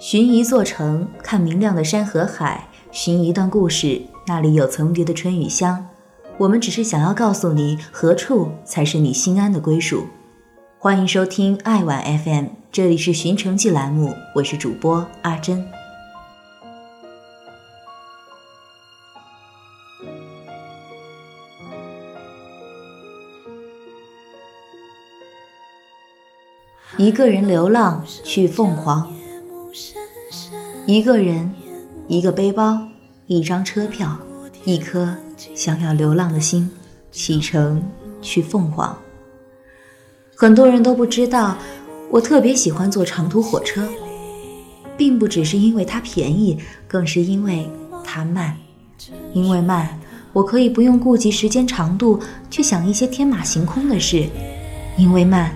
寻一座城，看明亮的山和海；寻一段故事，那里有层叠的春与香。我们只是想要告诉你，何处才是你心安的归属。欢迎收听爱晚 FM， 这里是寻城记栏目，我是主播阿珍。一个人流浪去凤凰，一个人，一个背包，一张车票，一颗想要流浪的心，启程去凤凰。很多人都不知道，我特别喜欢坐长途火车，并不只是因为它便宜，更是因为它慢。因为慢，我可以不用顾及时间长度，去想一些天马行空的事。因为慢，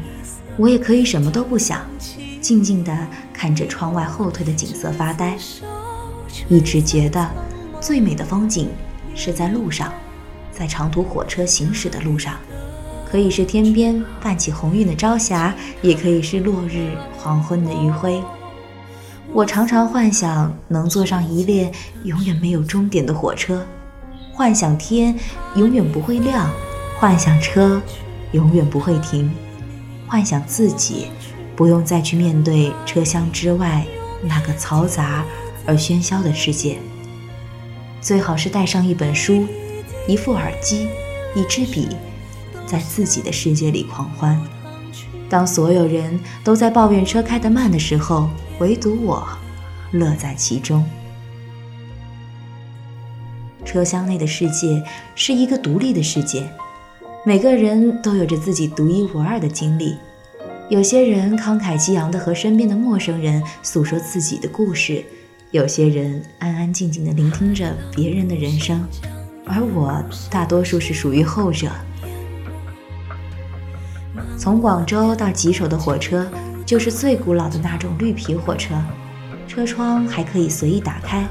我也可以什么都不想，静静地看着窗外后退的景色发呆。一直觉得最美的风景是在路上，在长途火车行驶的路上，可以是天边泛起红晕的朝霞，也可以是落日黄昏的余晖。我常常幻想能坐上一列永远没有终点的火车，幻想天永远不会亮，幻想车永远不会停，幻想自己不用再去面对车厢之外那个嘈杂而喧嚣的世界。最好是带上一本书，一副耳机，一支笔，在自己的世界里狂欢。当所有人都在抱怨车开得慢的时候，唯独我乐在其中。车厢内的世界是一个独立的世界，每个人都有着自己独一无二的经历。有些人慷慨激昂地和身边的陌生人诉说自己的故事，有些人安安静静地聆听着别人的人生，而我大多数是属于后者。从广州到吉首的火车就是最古老的那种绿皮火车，车窗还可以随意打开，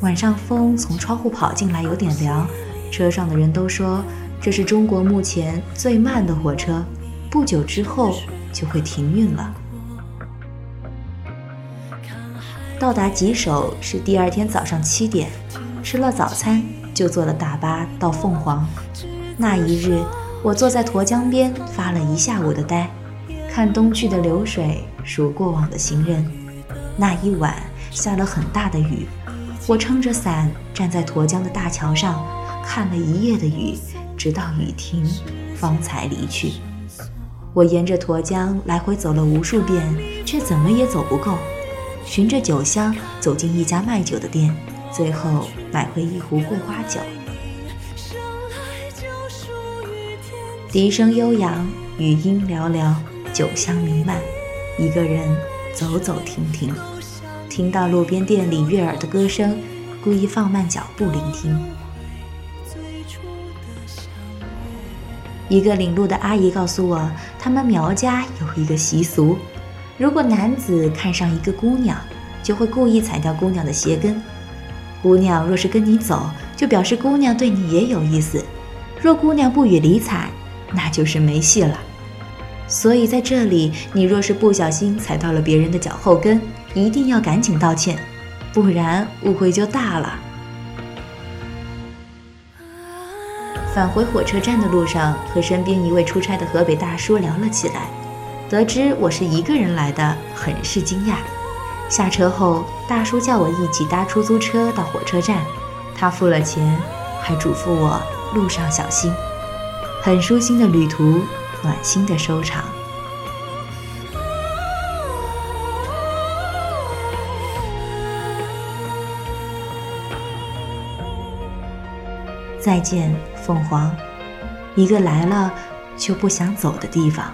晚上风从窗户跑进来有点凉。车上的人都说这是中国目前最慢的火车，不久之后就会停运了。到达吉首是第二天早上7点，吃了早餐就坐了大巴到凤凰。那一日，我坐在沱江边发了一下午的呆，看东去的流水，数过往的行人。那一晚下了很大的雨，我撑着伞站在沱江的大桥上，看了一夜的雨，直到雨停方才离去。我沿着沱江来回走了无数遍，却怎么也走不够。循着酒香走进一家卖酒的店，最后买回一壶桂花酒。笛声悠扬，余音寥寥，酒香弥漫，一个人走走停停，听到路边店里悦耳的歌声，故意放慢脚步聆听。一个领路的阿姨告诉我，他们苗家有一个习俗，如果男子看上一个姑娘，就会故意踩掉姑娘的鞋跟。姑娘若是跟你走，就表示姑娘对你也有意思；若姑娘不予理睬，那就是没戏了。所以在这里，你若是不小心踩到了别人的脚后跟，一定要赶紧道歉，不然误会就大了。返回火车站的路上，和身边一位出差的河北大叔聊了起来，得知我是一个人来的，很是惊讶。下车后，大叔叫我一起搭出租车到火车站，他付了钱，还嘱咐我路上小心。很舒心的旅途，暖心的收场。再见，凤凰，一个来了就不想走的地方。